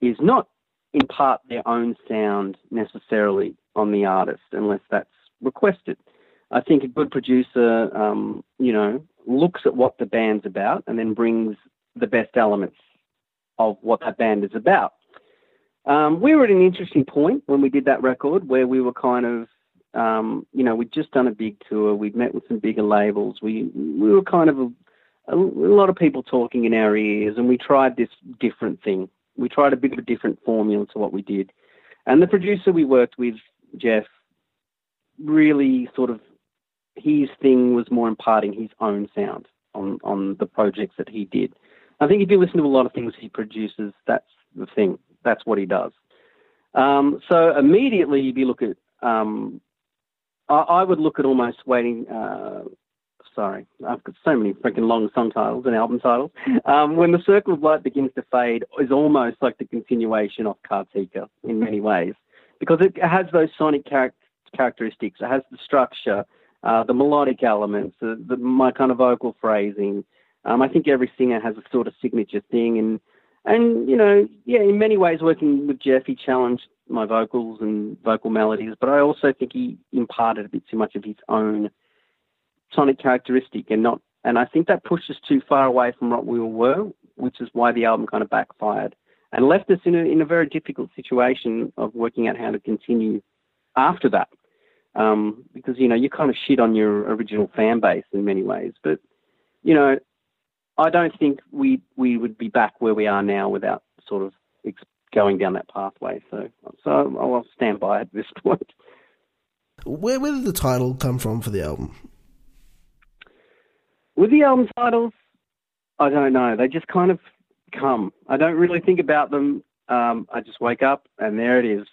is not impart their own sound necessarily on the artist, unless that's requested. I think a good producer, you know, looks at what the band's about and then brings the best elements of what that band is about. We were at an interesting point when we did that record where we were kind of, you know, we'd just done a big tour. We'd met with some bigger labels. We were kind of a lot of people talking in our ears, and we tried this different thing. We tried a bit of a different formula to what we did. And the producer we worked with, Jeff, really sort of, his thing was more imparting his own sound on the projects that he did. I think if you listen to a lot of things he produces, that's the thing. That's what he does. So immediately, if you look at, I would look at almost waiting. Sorry, I've got so many freaking long song titles and album titles. When the Circle of Light Begins to Fade is almost like the continuation of Kartika in many ways, because it has those sonic characteristics. It has the structure, the melodic elements, my kind of vocal phrasing. I think every singer has a sort of signature thing, and you know, yeah, in many ways, working with Jeff, he challenged my vocals and vocal melodies, but I also think he imparted a bit too much of his own sonic characteristic, and I think that pushed us too far away from what we were, which is why the album kind of backfired and left us in a very difficult situation of working out how to continue after that, because you know, you kind of shit on your original fan base in many ways, but you know, I don't think we would be back where we are now without sort of going down that pathway. So I'll stand by at this point. Where did the title come from for the album? With the album titles, I don't know. They just kind of come. I don't really think about them. I just wake up and there it is.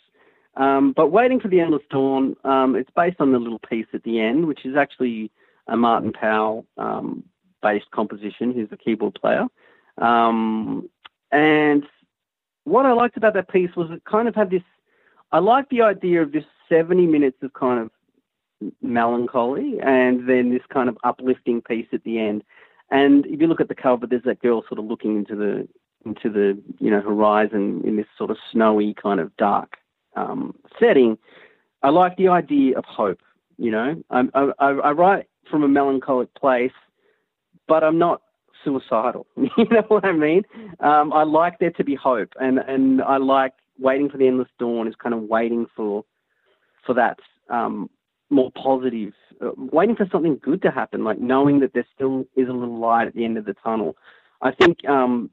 But Waiting for the Endless Dawn, it's based on the little piece at the end, which is actually a Martin Powell based composition. He's the keyboard player. And what I liked about that piece was it kind of had this, I liked the idea of this 70 minutes of kind of melancholy and then this kind of uplifting piece at the end. And if you look at the cover, there's that girl sort of looking into the you know, horizon in this sort of snowy kind of dark setting. I like the idea of hope, you know. I write from a melancholic place, but I'm not suicidal. You know what I mean? I like there to be hope, and I like Waiting for the Endless Dawn is kind of waiting for that more positive, waiting for something good to happen, like knowing that there still is a little light at the end of the tunnel. I think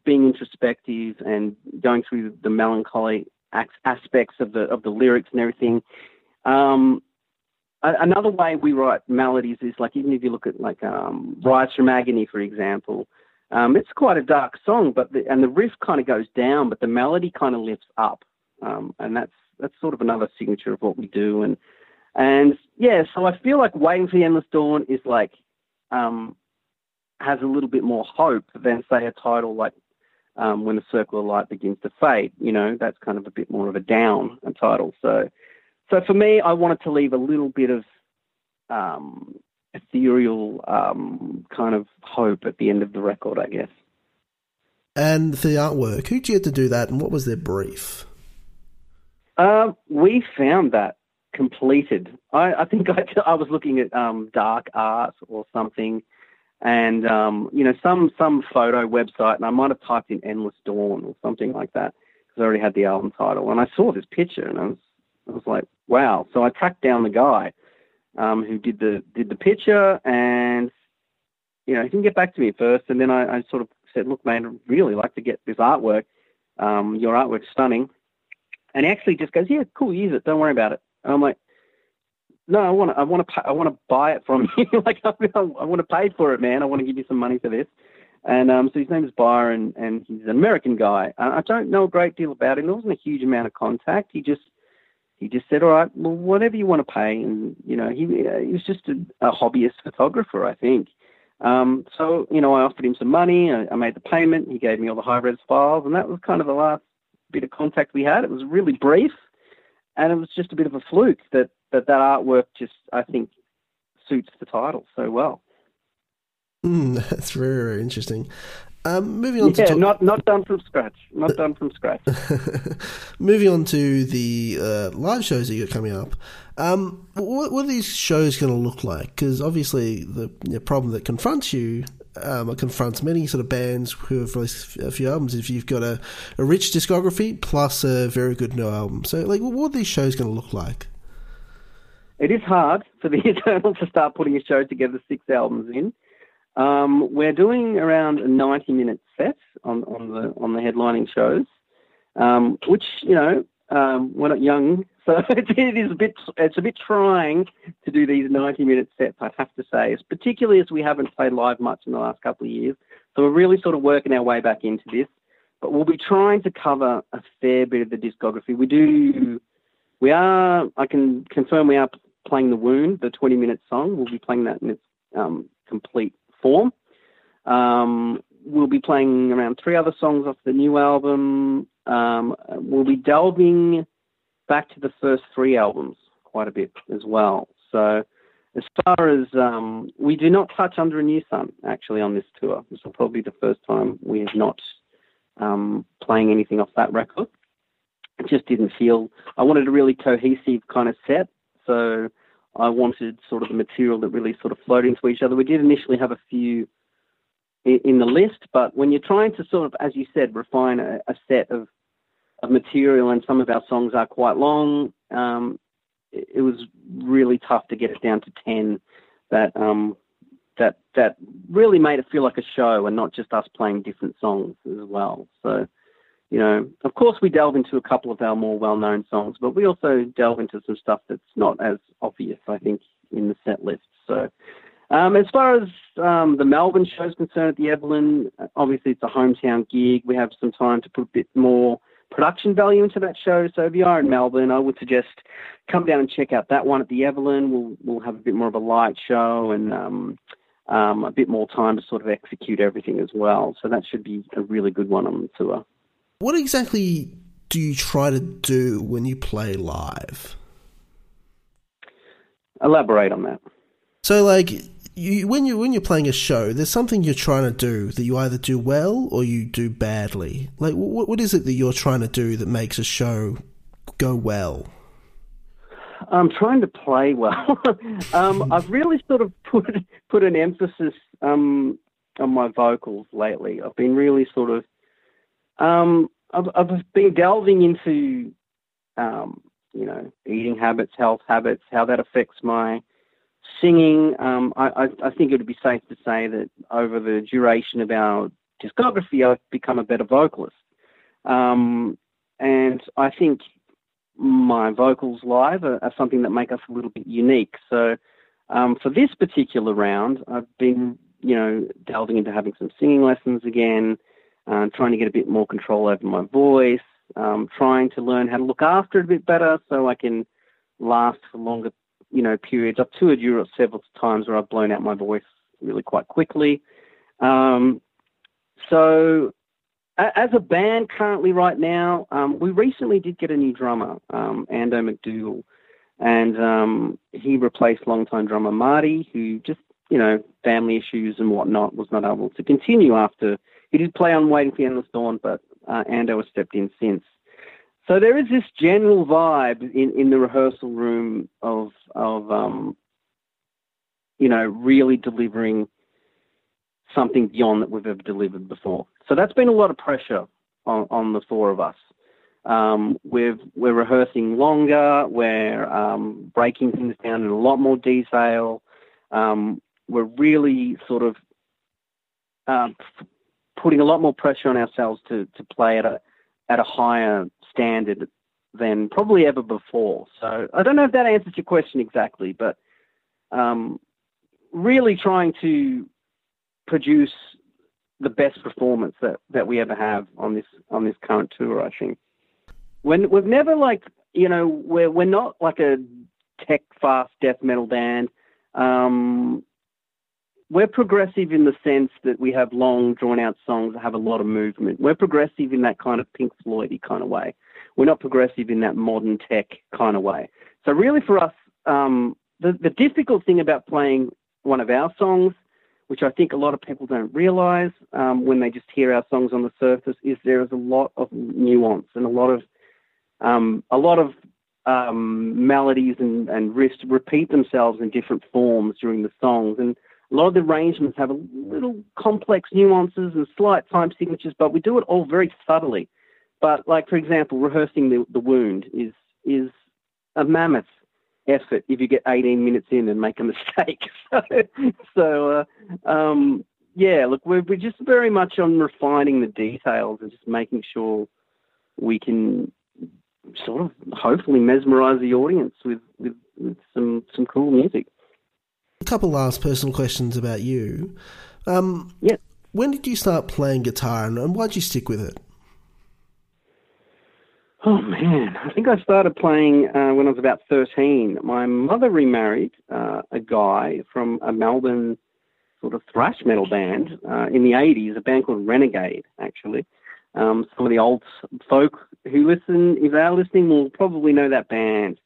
being introspective and going through the melancholy aspects of the lyrics and everything. Another way we write melodies is, like, even if you look at, like, Rise from Agony, for example, it's quite a dark song, and the riff kind of goes down, but the melody kind of lifts up. And that's sort of another signature of what we do. And yeah, so I feel like Waiting for the Endless Dawn is like, has a little bit more hope than, say, a title like When the Circle of Light Begins to Fade. You know, that's kind of a bit more of a down title. So for me, I wanted to leave a little bit of ethereal kind of hope at the end of the record, I guess. And for the artwork, who did you have to do that, and what was their brief? We found that completed. I think I was looking at dark art or something, and you know, some photo website, and I might have typed in Endless Dawn or something like that, because I already had the album title, and I saw this picture, and I was like, wow. So I tracked down the guy who did the picture, and, you know, he didn't get back to me at first. And then I sort of said, look, man, I'd really like to get this artwork. Your artwork's stunning. And he actually just goes, yeah, cool, use it. Don't worry about it. And I'm like, no, I want to buy it from you. Like, I want to pay for it, man. I want to give you some money for this. And so his name is Byron, and he's an American guy. I don't know a great deal about him. There wasn't a huge amount of contact. He just said, all right, well, whatever you want to pay. And, you know, he was just a hobbyist photographer, I think. So, you know, I offered him some money. I made the payment. He gave me all the high-res files. And that was kind of the last bit of contact we had. It was really brief. And it was just a bit of a fluke that artwork just, I think, suits the title so well. That's very, very interesting. Moving on to not done from scratch. Not done from scratch. Moving on to the live shows that you're coming up. What are these shows going to look like? Because obviously the problem that confronts you, or confronts many sort of bands who have released a few albums, if you've got a rich discography plus a very good new album. So, like, what are these shows going to look like? It is hard for The Eternal to start putting a show together 6 albums in. We're doing around a 90-minute set on the headlining shows, which, you know, we're not young, so it's a bit trying to do these 90-minute sets, I have to say, particularly as we haven't played live much in the last couple of years. So we're really sort of working our way back into this, but we'll be trying to cover a fair bit of the discography. I can confirm we are playing The Wound, the 20-minute song. We'll be playing that in its complete form. We'll be playing around 3 other songs off the new album. We'll be delving back to the first 3 albums quite a bit as well. So as far as we do not touch Under a New Sun, actually, on this tour. This will probably be the first time we have not playing anything off that record. It just didn't feel... I wanted a really cohesive kind of set, so I wanted sort of the material that really sort of flowed into each other. We did initially have a few in the list, but when you're trying to sort of, as you said, refine a set of material, and some of our songs are quite long, it was really tough to get it down to 10 that really made it feel like a show and not just us playing different songs as well. So, you know, of course we delve into a couple of our more well-known songs, but we also delve into some stuff that's not as obvious, I think, in the set list. So as far as the Melbourne show is concerned at the Evelyn, obviously it's a hometown gig. We have some time to put a bit more production value into that show. So if you are in Melbourne, I would suggest come down and check out that one at the Evelyn. We'll have a bit more of a light show and a bit more time to sort of execute everything as well. So that should be a really good one on the tour. What exactly do you try to do when you play live? Elaborate on that. So, like, when you're playing a show, there's something you're trying to do that you either do well or you do badly. Like, what is it that you're trying to do that makes a show go well? I'm trying to play well. I've really sort of put an emphasis on my vocals lately. I've been really sort of I've been delving into you know, eating habits, health habits, how that affects my singing. I think it would be safe to say that over the duration of our discography, I've become a better vocalist. And I think my vocals live are something that make us a little bit unique. So for this particular round, I've been, you know, delving into having some singing lessons again, trying to get a bit more control over my voice, trying to learn how to look after it a bit better so I can last for longer, you know, periods. I've toured Europe several times where I've blown out my voice really quite quickly. So as a band currently right now, we recently did get a new drummer, Ando McDougall, and he replaced longtime drummer Marty, who just, you know, family issues and whatnot, was not able to continue after. He did play on Waiting for the Endless Dawn, but Ando has stepped in since. So there is this general vibe in the rehearsal room of you know, really delivering something beyond that we've ever delivered before. So that's been a lot of pressure on the 4 of us. We're rehearsing longer. We're breaking things down in a lot more detail. We're really sort of putting a lot more pressure on ourselves to play at a higher standard than probably ever before. So I don't know if that answers your question exactly, but really trying to produce the best performance that we ever have on this current tour, I think. When we've never, like, you know, we're not like a tech fast death metal band. We're progressive in the sense that we have long, drawn-out songs that have a lot of movement. We're progressive in that kind of Pink Floyd-y kind of way. We're not progressive in that modern tech kind of way. So really for us, the difficult thing about playing one of our songs, which I think a lot of people don't realize when they just hear our songs on the surface, is there is a lot of nuance and a lot of melodies and riffs repeat themselves in different forms during the songs. And a lot of the arrangements have a little complex nuances and slight time signatures, but we do it all very subtly. But, like, for example, rehearsing the Wound is a mammoth effort if you get 18 minutes in and make a mistake. Yeah, look, we're just very much on refining the details and just making sure we can sort of hopefully mesmerise the audience with some cool music. A couple last personal questions about you. Yeah. When did you start playing guitar and why did you stick with it? Oh, man, I think I started playing when I was about 13. My mother remarried a guy from a Melbourne sort of thrash metal band in the 80s, a band called Renegade, actually. Some of the old folk who listen, if they're listening, will probably know that band.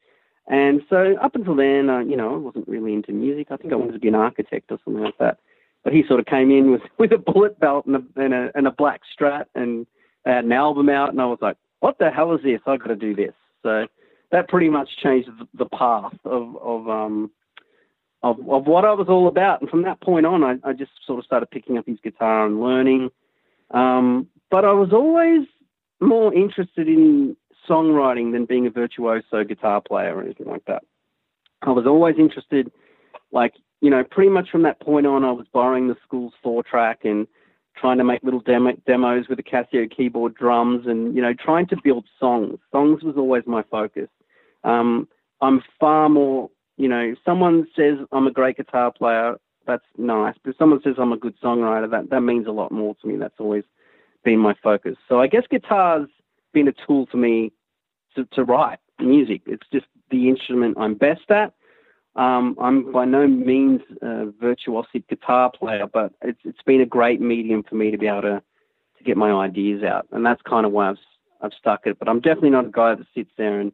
And so up until then, I wasn't really into music. I think I wanted to be an architect or something like that. But he sort of came in with a bullet belt and a black Strat and had an album out, and I was like, what the hell is this? I've got to do this. So that pretty much changed the path of what I was all about. And from that point on, I just sort of started picking up his guitar and learning. But I was always more interested in songwriting than being a virtuoso guitar player or anything like that. I was always interested, pretty much from that point on, I was borrowing the school's 4-track and trying to make little demos with the Casio keyboard drums and, trying to build songs. Songs was always my focus. I'm far more, if someone says I'm a great guitar player, that's nice. But if someone says I'm a good songwriter, that means a lot more to me. That's always been my focus. So I guess guitar's been a tool for me to write music. It's just the instrument I'm best at. I'm by no means a virtuosic guitar player, but it's been a great medium for me to be able to get my ideas out, and that's kind of why I've stuck it. But I'm definitely not a guy that sits there and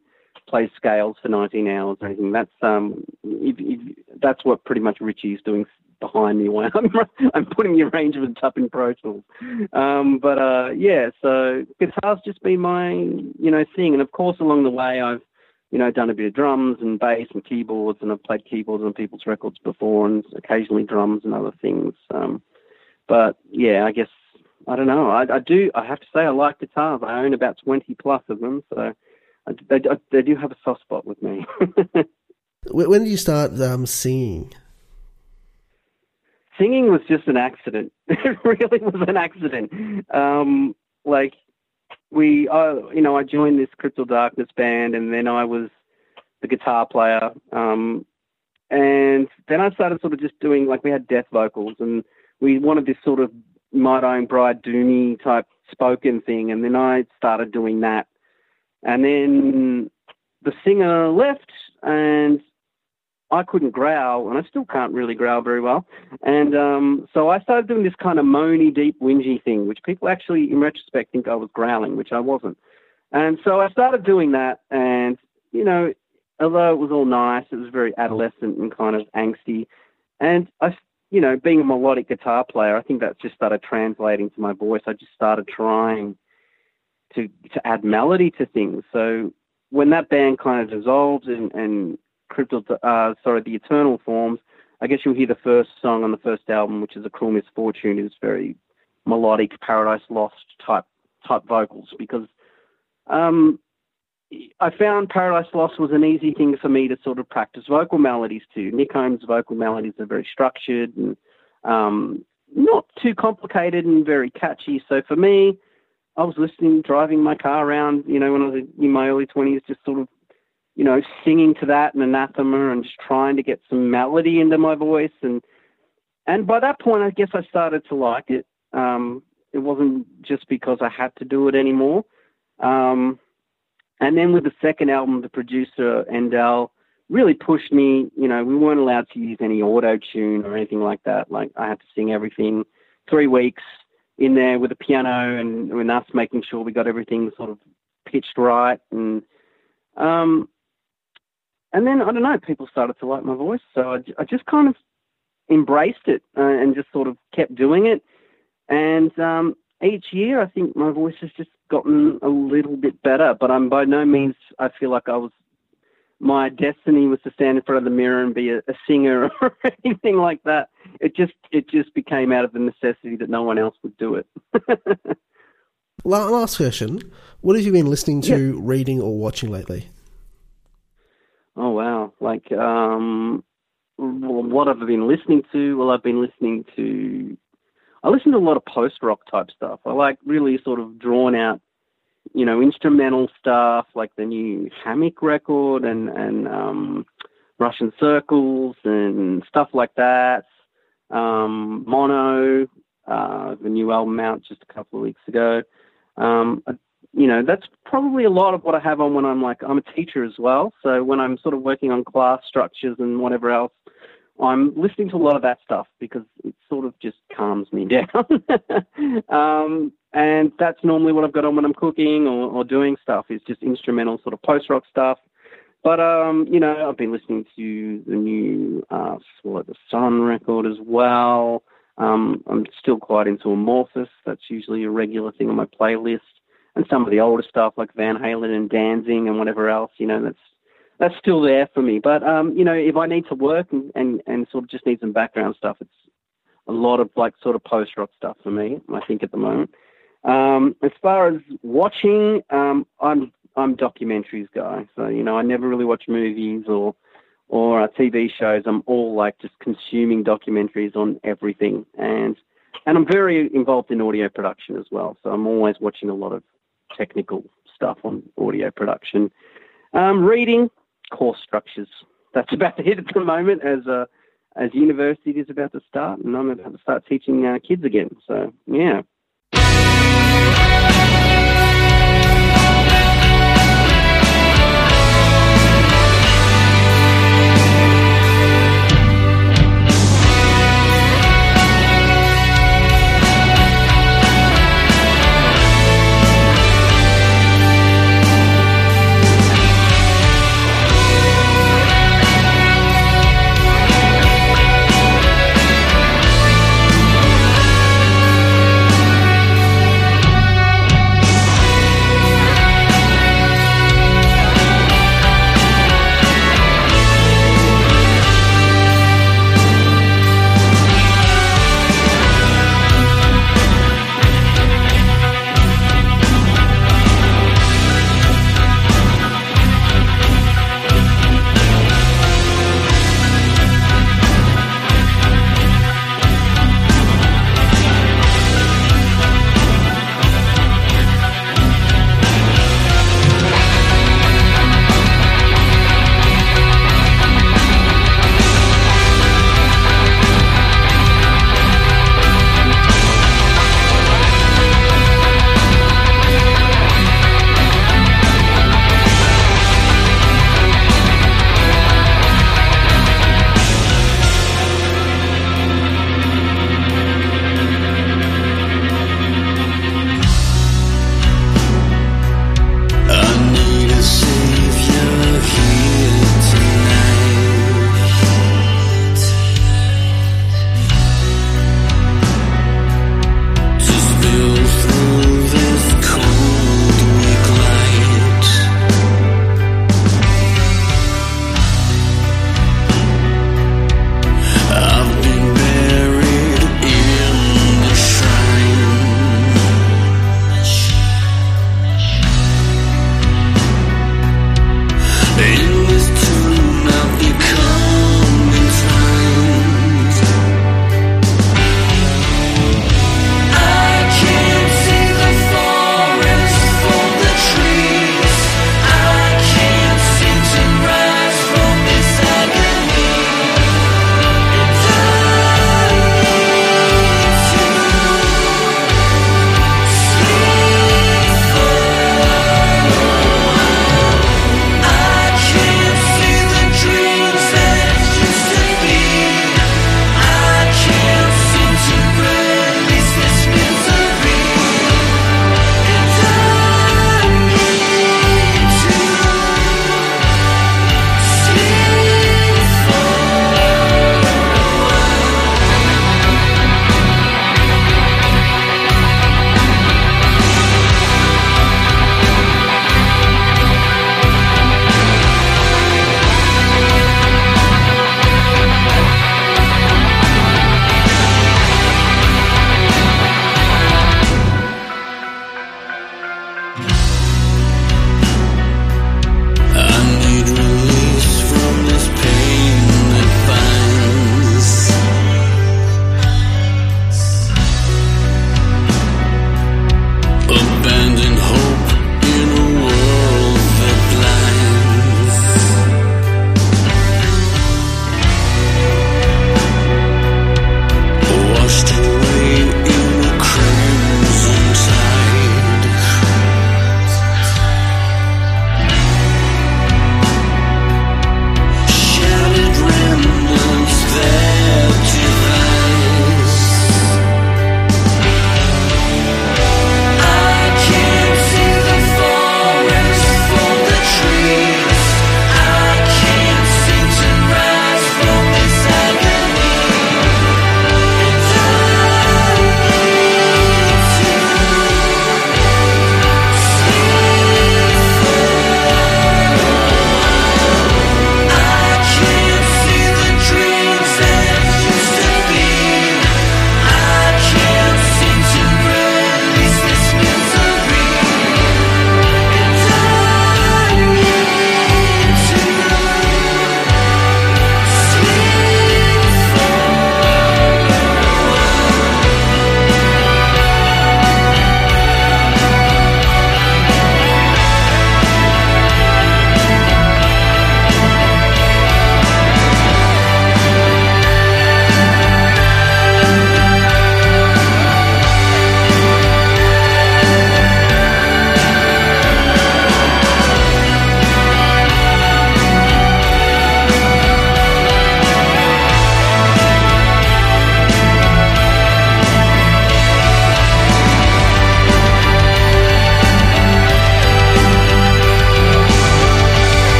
plays scales for 19 hours or anything. That's that's what pretty much Richie's doing behind me when I'm putting the arrangements up in Pro Tools. So guitar's just been my thing, and of course along the way I've done a bit of drums and bass and keyboards, and I've played keyboards on people's records before and occasionally drums and other things. I guess, I don't know. I have to say I like guitars. I own about 20 plus of them, so they do have a soft spot with me. When did you start singing? Singing was just an accident. It really was an accident. I joined this Cryptal Darkness band, and then I was the guitar player. And then I started sort of just doing, we had death vocals, and we wanted this sort of Might Own Bride doomy type spoken thing, and then I started doing that. And then the singer left, and I couldn't growl, and I still can't really growl very well. And so I started doing this kind of moany, deep, whingy thing, which people actually, in retrospect, think I was growling, which I wasn't. And so I started doing that, and, although it was all nice, it was very adolescent and kind of angsty. And, I being a melodic guitar player, I think that's just started translating to my voice. I just started trying to add melody to things. So when that band kind of dissolved and The Eternal forms, I guess you'll hear the first song on the first album, which is A Cruel Misfortune, is very melodic Paradise Lost type vocals, because I found Paradise Lost was an easy thing for me to sort of practice vocal melodies to. Nick Holmes' vocal melodies are very structured and not too complicated and very catchy. So for me, I was listening, driving my car around, when I was in my early 20s, just sort of singing to that and Anathema and just trying to get some melody into my voice. And by that point, I guess I started to like it. It wasn't just because I had to do it anymore. And then with the second album, the producer, Endel, really pushed me. We weren't allowed to use any auto-tune or anything like that. I had to sing everything 3 weeks in there with a piano and us making sure we got everything sort of pitched right. And then, I don't know, people started to like my voice, so I just kind of embraced it and just sort of kept doing it. And each year, I think my voice has just gotten a little bit better, but I'm by no means, I feel like my destiny was to stand in front of the mirror and be a singer or anything like that. It just became out of the necessity that no one else would do it. Last question, what have you been listening to, reading or watching lately? Oh, wow. Like, what have I been listening to? Well, I've been listening to... I listen to a lot of post-rock type stuff. I like really sort of drawn out, you know, instrumental stuff, like the new Hammock record and Russian Circles and stuff like that. Mono, the new album out just a couple of weeks ago. You know, that's probably a lot of what I have on when I'm a teacher as well. So when I'm sort of working on class structures and whatever else, I'm listening to a lot of that stuff because it sort of just calms me down. And that's normally what I've got on when I'm cooking or doing stuff, is just instrumental sort of post-rock stuff. But, you know, I've been listening to the new Swallow the Sun record as well. I'm still quite into Amorphis. That's usually a regular thing on my playlist. And some of the older stuff like Van Halen and Danzig and whatever else, you know, that's still there for me. But, you know, if I need to work and sort of just need some background stuff, it's a lot of like sort of post-rock stuff for me, I think, at the moment. As far as watching, I'm documentaries guy. So, you know, I never really watch movies or TV shows. I'm all like just consuming documentaries on everything. And I'm very involved in audio production as well. So I'm always watching a lot of technical stuff on audio production. Reading course structures. That's about to hit at the moment as university is about to start, and I'm about to start teaching kids again. So, yeah.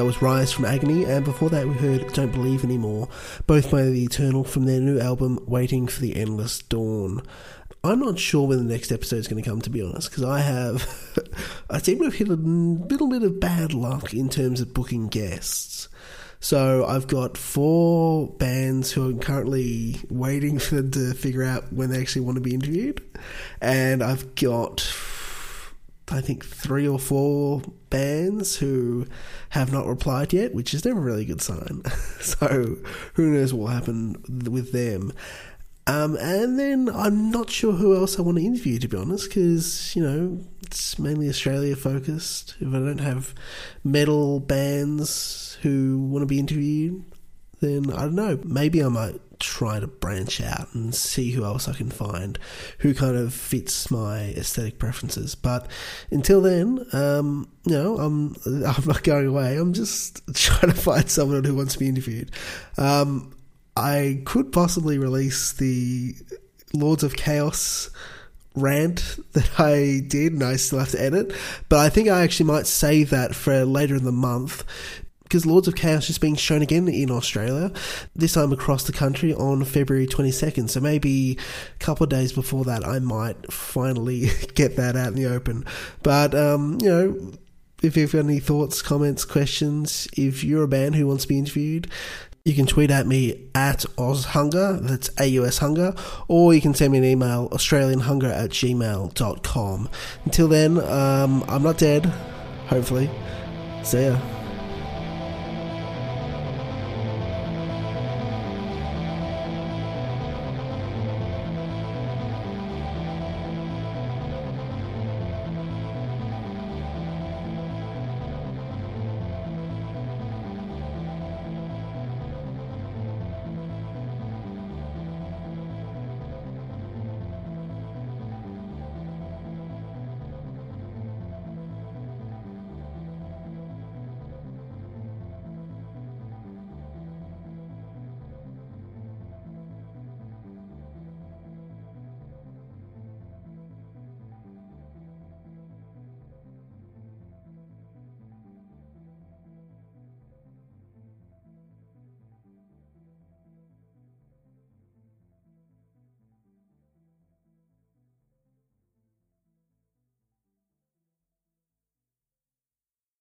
That was Rise from Agony, and before that we heard Don't Believe Anymore, both by The Eternal from their new album Waiting for the Endless Dawn. I'm not sure when the next episode is going to come, to be honest, because I seem to have hit a little bit of bad luck in terms of booking guests. So I've got 4 bands who I'm currently waiting for them to figure out when they actually want to be interviewed, and I've got, I think, 3 or 4 bands who have not replied yet, which is never a really good sign. So who knows what will happen with them. And then I'm not sure who else I want to interview, to be honest, because, you know, it's mainly Australia-focused. If I don't have metal bands who want to be interviewed, then I don't know. Maybe I might try to branch out and see who else I can find who kind of fits my aesthetic preferences. But until then, you know, I'm not going away. I'm just trying to find someone who wants to be interviewed. I could possibly release the Lords of Chaos rant that I did and I still have to edit, but I think I actually might save that for later in the month, because Lords of Chaos is being shown again in Australia, this time across the country on February 22nd, so maybe a couple of days before that I might finally get that out in the open. But, you know, if you've got any thoughts, comments, questions, if you're a band who wants to be interviewed, you can tweet at me at AusHunger, that's AUSHunger, or you can send me an email, australianhunger@gmail.com. Until then, I'm not dead, hopefully. See ya.